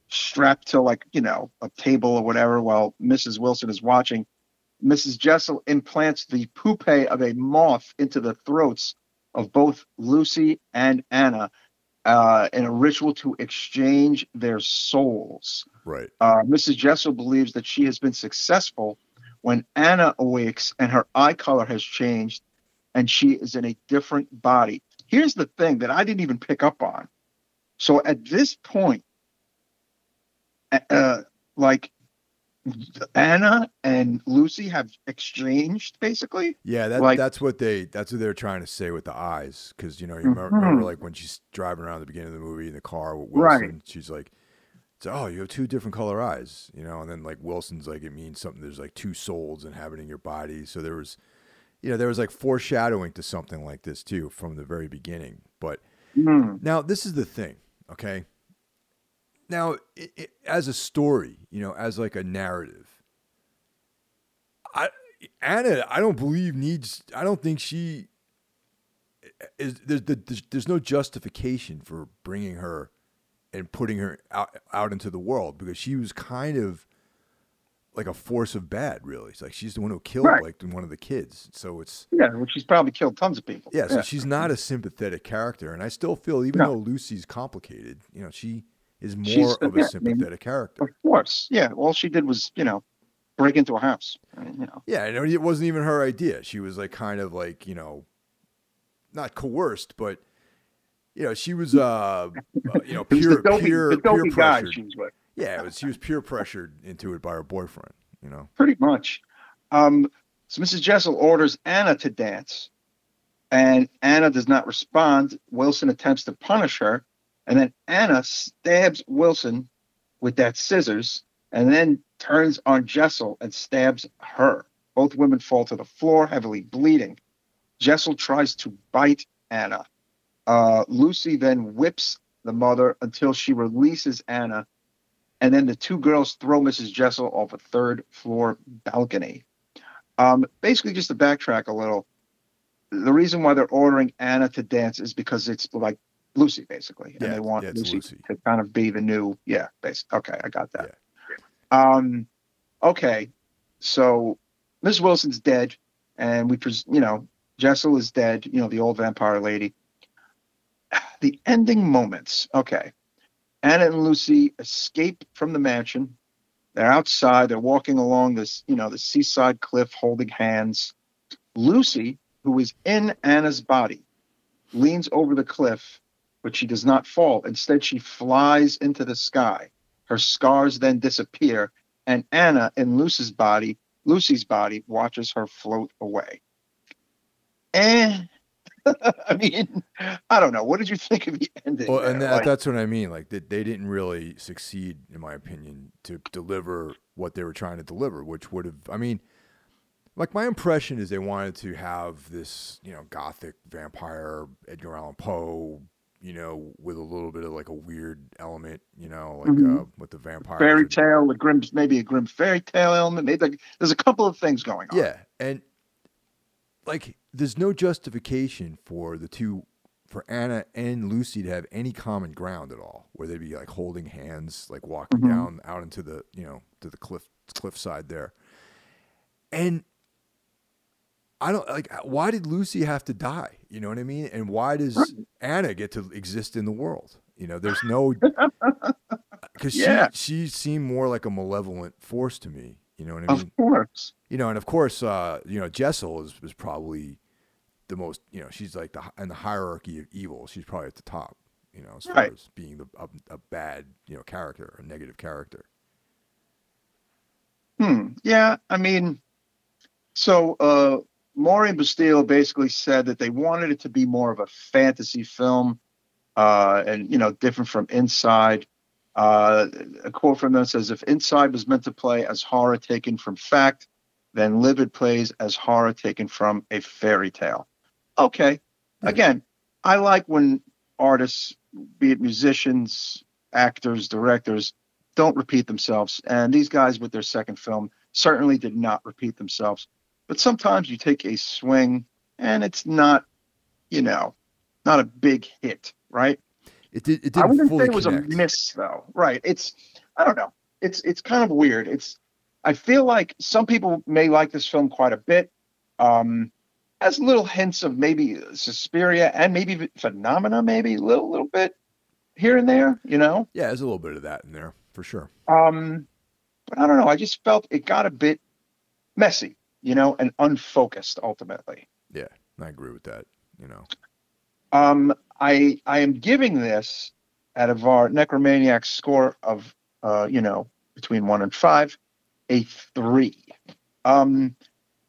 strapped to like, you know, a table or whatever while Mrs. Wilson is watching. Mrs. Jessel implants the pupae of a moth into the throats of both Lucy and Anna in a ritual to exchange their souls. Right. Mrs. Jessel believes that she has been successful when Anna awakes and her eye color has changed and she is in a different body. Here's the thing that I didn't even pick up on. So at this point, Anna and Lucy have exchanged, basically. Yeah, that's what they're trying to say with the eyes, because you know you remember like when she's driving around at the beginning of the movie in the car with Wilson, right. She's like, "Oh, you have two different color eyes," you know, and then like Wilson's like, "It means something. There's like two souls inhabiting your body." So there was like foreshadowing to something like this too from the very beginning. But now this is the thing, okay. Now, it, as a story, you know, as like a narrative, I don't think there's no justification for bringing her and putting her out into the world, because she was kind of like a force of bad, really. It's like she's the one who killed like one of the kids. So she's probably killed tons of people. Yeah, so she's not a sympathetic character, and I still feel even though Lucy's complicated, you know, she's more of a sympathetic character. Of course, yeah. All she did was, you know, break into a house. I mean, you know. Yeah, and it wasn't even her idea. She was like kind of like, you know, not coerced, but you know, she was you know, peer pressured. She was like, yeah, she was peer pressured into it by her boyfriend. You know, pretty much. So Mrs. Jessel orders Anna to dance, and Anna does not respond. Wilson attempts to punish her. And then Anna stabs Wilson with that scissors and then turns on Jessel and stabs her. Both women fall to the floor, heavily bleeding. Jessel tries to bite Anna. Lucy then whips the mother until she releases Anna. And then the two girls throw Mrs. Jessel off a third floor balcony. Basically, just to backtrack a little, the reason why they're ordering Anna to dance is because it's like Lucy, basically, and they want Lucy to kind of be the new, basically. Okay, I got that. Yeah. Okay, so Miss Wilson's dead, and Jessel is dead, you know, the old vampire lady. The ending moments, okay. Anna and Lucy escape from the mansion. They're outside. They're walking along this, you know, the seaside cliff holding hands. Lucy, who is in Anna's body, leans over the cliff, but she does not fall. Instead, she flies into the sky. Her scars then disappear, and Anna, in Lucy's body, watches her float away. I mean, I don't know. What did you think of the ending? Well, and that's what I mean. Like, they didn't really succeed, in my opinion, to deliver what they were trying to deliver, which would have, I mean, like, my impression is they wanted to have this, you know, gothic vampire, Edgar Allan Poe, you know, with a little bit of like a weird element, you know, like with the vampire fairy tale, maybe a grim fairy tale element. Maybe there's a couple of things going on. Yeah, and like there's no justification for Anna and Lucy to have any common ground at all, where they'd be like holding hands, like walking down out into the, you know, to the cliffside there, and I don't like, why did Lucy have to die? You know what I mean? And why does Anna get to exist in the world? You know, there's no, because she seemed more like a malevolent force to me. You know what I mean? Of course. You know, and of course, you know, Jessel is probably the most, you know, she's like in the hierarchy of evil, she's probably at the top, you know, as far as being a bad, you know, character, a negative character. Yeah, I mean, so Maury Bustillo basically said that they wanted it to be more of a fantasy film, and, you know, different from Inside. A quote from them says, if Inside was meant to play as horror taken from fact, then Livid plays as horror taken from a fairy tale. Okay. Again, I like when artists, be it musicians, actors, directors, don't repeat themselves. And these guys with their second film certainly did not repeat themselves. But sometimes you take a swing and it's not, you know, not a big hit, right? It didn't I wouldn't say it was connect. A miss, though. Right. I don't know. It's kind of weird. I feel like some people may like this film quite a bit. Has little hints of maybe Suspiria and maybe Phenomena, maybe a little bit here and there, you know? Yeah, there's a little bit of that in there, for sure. But I don't know. I just felt it got a bit messy, you know, and unfocused ultimately. Yeah, I agree with that, you know. I am giving this, out of our Necromaniacs score of, you know, between 1 and 5, a 3.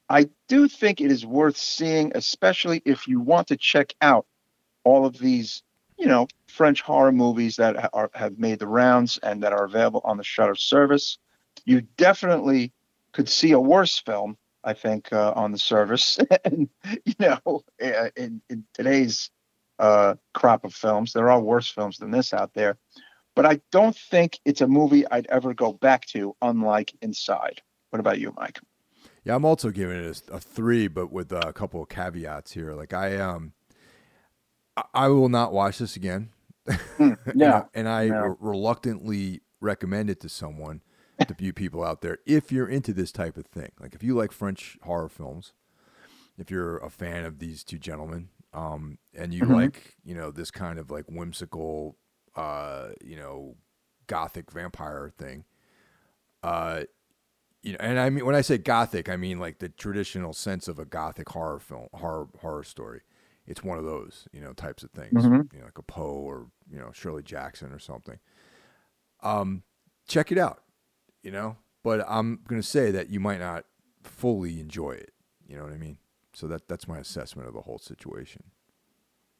I do think it is worth seeing, especially if you want to check out all of these, you know, French horror movies that have made the rounds and that are available on the Shudder service. You definitely could see a worse film, I think, on the service. And, you know, in today's crop of films, there are worse films than this out there. But I don't think it's a movie I'd ever go back to, unlike Inside. What about you, Mike? Yeah, I'm also giving it a 3, but with a couple of caveats here. Like I will not watch this again. Yeah, and I reluctantly recommend it to someone, to few people out there. If you're into this type of thing, like if you like French horror films, if you're a fan of these two gentlemen, and you like, you know, this kind of like whimsical, you know, gothic vampire thing, you know, and I mean, when I say gothic, I mean like the traditional sense of a gothic horror film, horror story. It's one of those, you know, types of things, you know, like a Poe or, you know, Shirley Jackson or something. Check it out, you know, but I'm going to say that you might not fully enjoy it. You know what I mean? So that's my assessment of the whole situation.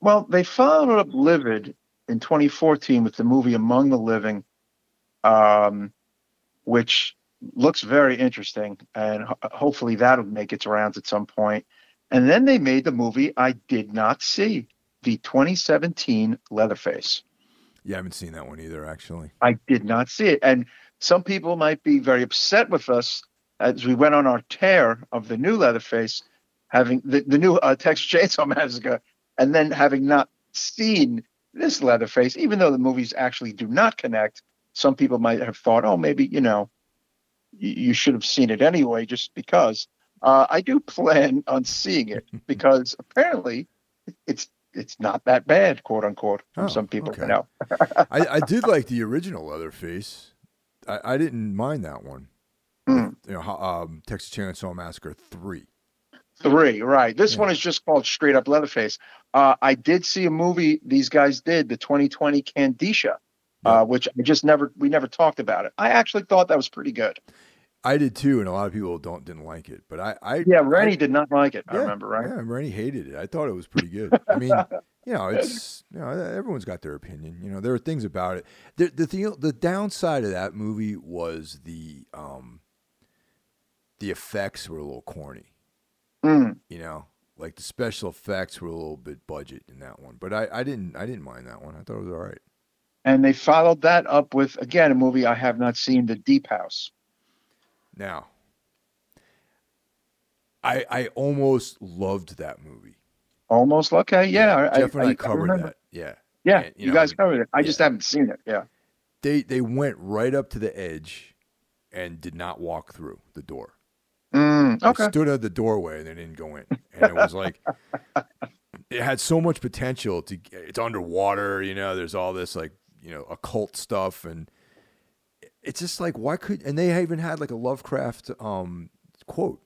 Well, they followed up Livid in 2014 with the movie Among the Living, which looks very interesting, and hopefully that'll make its rounds at some point. And then they made the movie I did not see, the 2017 Leatherface. Yeah, I haven't seen that one either, actually. I did not see it. And some people might be very upset with us as we went on our tear of the new Leatherface, having the new Texas Chainsaw Massacre, and then having not seen this Leatherface, even though the movies actually do not connect. Some people might have thought, oh, maybe, you know, you should have seen it anyway, just because. I do plan on seeing it because apparently it's not that bad, quote unquote, from some people. Okay. You know. I did like the original Leatherface. I didn't mind that one. You know, Texas Chainsaw Massacre 3. 3, right. This one is just called straight up Leatherface. I did see a movie these guys did, the 2020 Candisha, which we never talked about it. I actually thought that was pretty good. I did too, and a lot of people didn't like it. But Rennie did not like it. Yeah, I remember, right? Yeah, Rennie hated it. I thought it was pretty good. I mean, you know, it's, you know, everyone's got their opinion. You know, there are things about it. The downside of that movie was the effects were a little corny. You know, like the special effects were a little bit budget in that one. But I didn't mind that one. I thought it was all right. And they followed that up with, again, a movie I have not seen, The Deep House. Now, I almost loved that movie. Almost? Okay, yeah. Jeff and I covered that. Yeah. Yeah, and, you know, guys covered it. I just haven't seen it, yeah. They went right up to the edge and did not walk through the door. Okay. They stood at the doorway and they didn't go in. And it was like, it had so much potential. It's underwater, you know, there's all this, like, you know, occult stuff and... It's just like, why could, and they even had like a Lovecraft quote,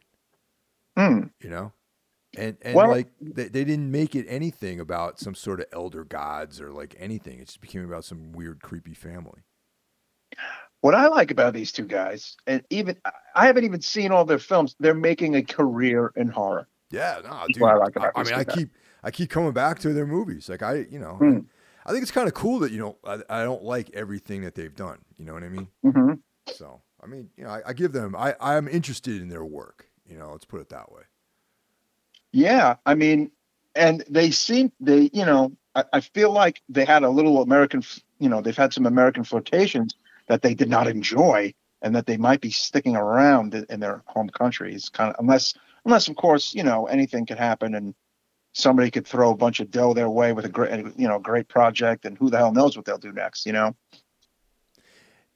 you know, And well, like they didn't make it anything about some sort of elder gods or like anything. It just became about some weird, creepy family. What I like about these two guys, and even I haven't even seen all their films, they're making a career in horror. Yeah, no, dude. What I like about I keep coming back to their movies. Like I think it's kind of cool that I don't like everything that they've done. You know what I mean? Mm-hmm. So I mean, I give them. I'm interested in their work. Let's put it that way. Yeah, I mean, and I feel like they had a little American, they've had some American flirtations that they did not enjoy, and that they might be sticking around in their home countries, kind of, unless of course, anything could happen and somebody could throw a bunch of dough their way with a great, great project, and who the hell knows what they'll do next,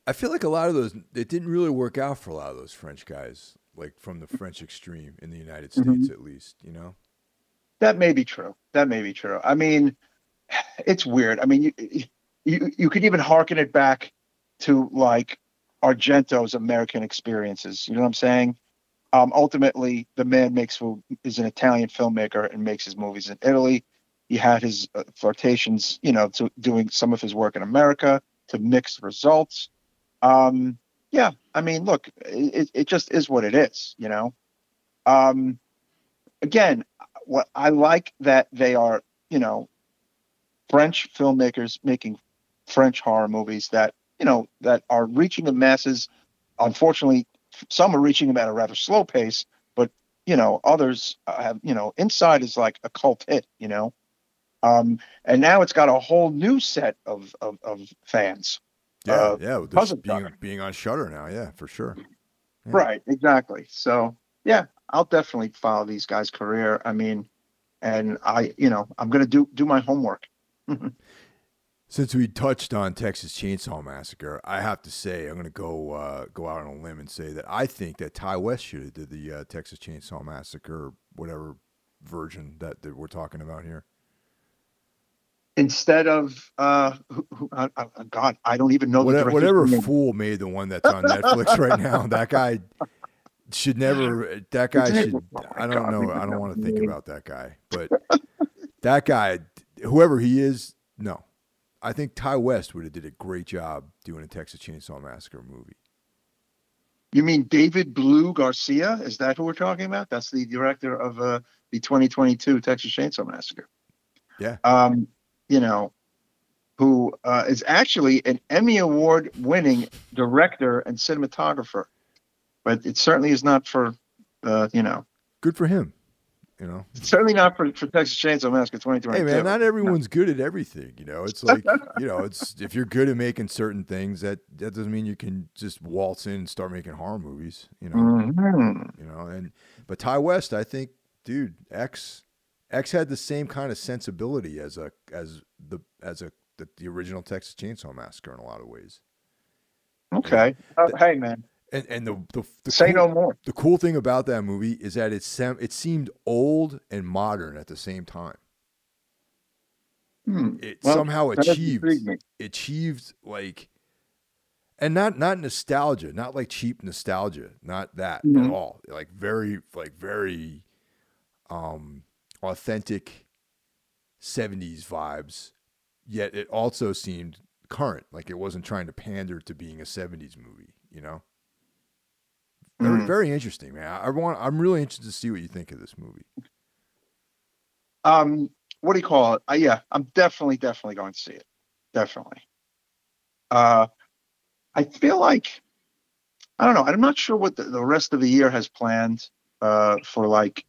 I feel like a lot of those, it didn't really work out for a lot of those French guys. Like from the French extreme in the United States, mm-hmm. at least, That may be true. I mean, it's weird. I mean, you could even hearken it back to like Argento's American experiences. You know what I'm saying? Ultimately, the man is an Italian filmmaker and makes his movies in Italy. He had his flirtations, to doing some of his work in America to mixed results. Yeah, I mean, look, it just is what it is, Again, what I like that they are, French filmmakers making French horror movies that, that are reaching the masses. Unfortunately, some are reaching them at a rather slow pace, but, others have, Inside is like a cult hit, And now it's got a whole new set of fans. Yeah, with this being on Shudder now, yeah, for sure. Yeah. Right, exactly. So, yeah, I'll definitely follow these guys' career. I mean, and I'm going to do my homework. Since we touched on Texas Chainsaw Massacre, I have to say I'm going to go out on a limb and say that I think that Ty West should have did the Texas Chainsaw Massacre, or whatever version that we're talking about here. Instead of God, I don't even know whatever fool made the one that's on Netflix right now. That guy should never. That guy should. I don't know. I don't want to think about that guy. But that guy, whoever he is, no. I think Ty West would have did a great job doing a Texas Chainsaw Massacre movie. You mean David Blue Garcia? Is that who we're talking about? That's the director of the 2022 Texas Chainsaw Massacre. Yeah. Who is actually an Emmy Award winning director and cinematographer, but it certainly is not for, good for him, it's certainly not for Texas Chainsaw Massacre 2022. Hey man, not everyone's good at everything. It's like, it's, if you're good at making certain things, that doesn't mean you can just waltz in and start making horror movies, mm-hmm. But Ty West, I think, dude, X had the same kind of sensibility as the original Texas Chainsaw Massacre in a lot of ways. Okay. Hey man. And the say cool, no more. The cool thing about that movie is that it seemed old and modern at the same time. Somehow achieved like, and not nostalgia, not like cheap nostalgia, not that at all. Like very authentic 70s vibes, yet it also seemed current, like it wasn't trying to pander to being a 70s movie, Very, very interesting, man. I'm really interested to see what you think of this movie. What do you call it? Yeah, I'm definitely going to see it. Definitely. I feel like, I don't know, I'm not sure what the rest of the year has planned for like,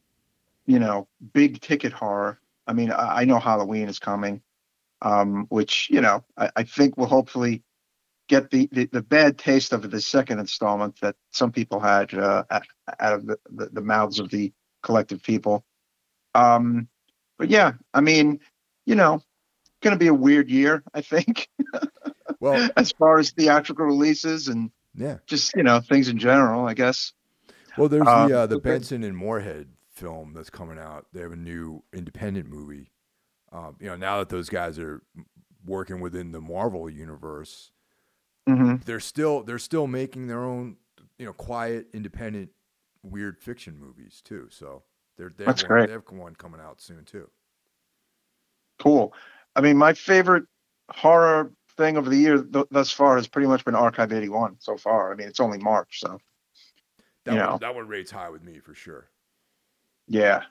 big ticket horror. I mean, I know Halloween is coming, which, I think will hopefully get the bad taste of the second installment that some people had out of the mouths of the collective people. But yeah, I mean, it's going to be a weird year, I think. Well, as far as theatrical releases and just, things in general, I guess. Well, there's the Benson and Moorhead film that's coming out. They have a new independent movie. Now that those guys are working within the Marvel universe, they're still making their own, quiet, independent, weird fiction movies too. So That's great. They have one coming out soon too. Cool. I mean, my favorite horror thing of the year thus far has pretty much been Archive 81 so far. I mean, it's only March, so that one rates high with me for sure. Yeah,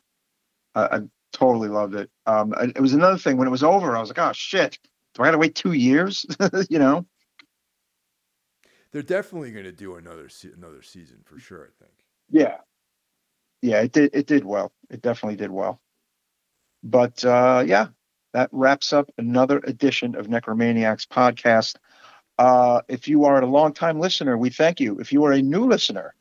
I totally loved it. It was another thing when it was over, I was like, oh shit, do I got to wait 2 years? You know, they're definitely going to do another season for sure. I think. Yeah. Yeah, it did well. It definitely did well. But yeah, that wraps up another edition of Necromaniacs Podcast. If you are a longtime listener, we thank you. If you are a new listener,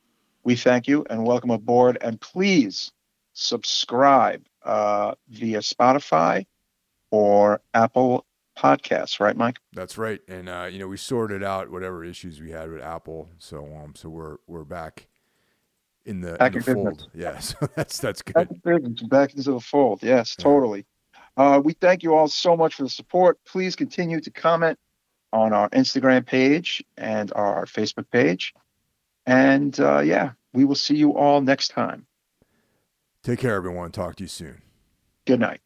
we thank you and welcome aboard. And please subscribe via Spotify or Apple Podcasts. Right, Mike? That's right. And you know, we sorted out whatever issues we had with Apple, so we're back. In the fold, yeah. So that's good. Back into the fold, yes, totally. We thank you all so much for the support. Please continue to comment on our Instagram page and our Facebook page. And yeah, we will see you all next time. Take care, everyone. Talk to you soon. Good night.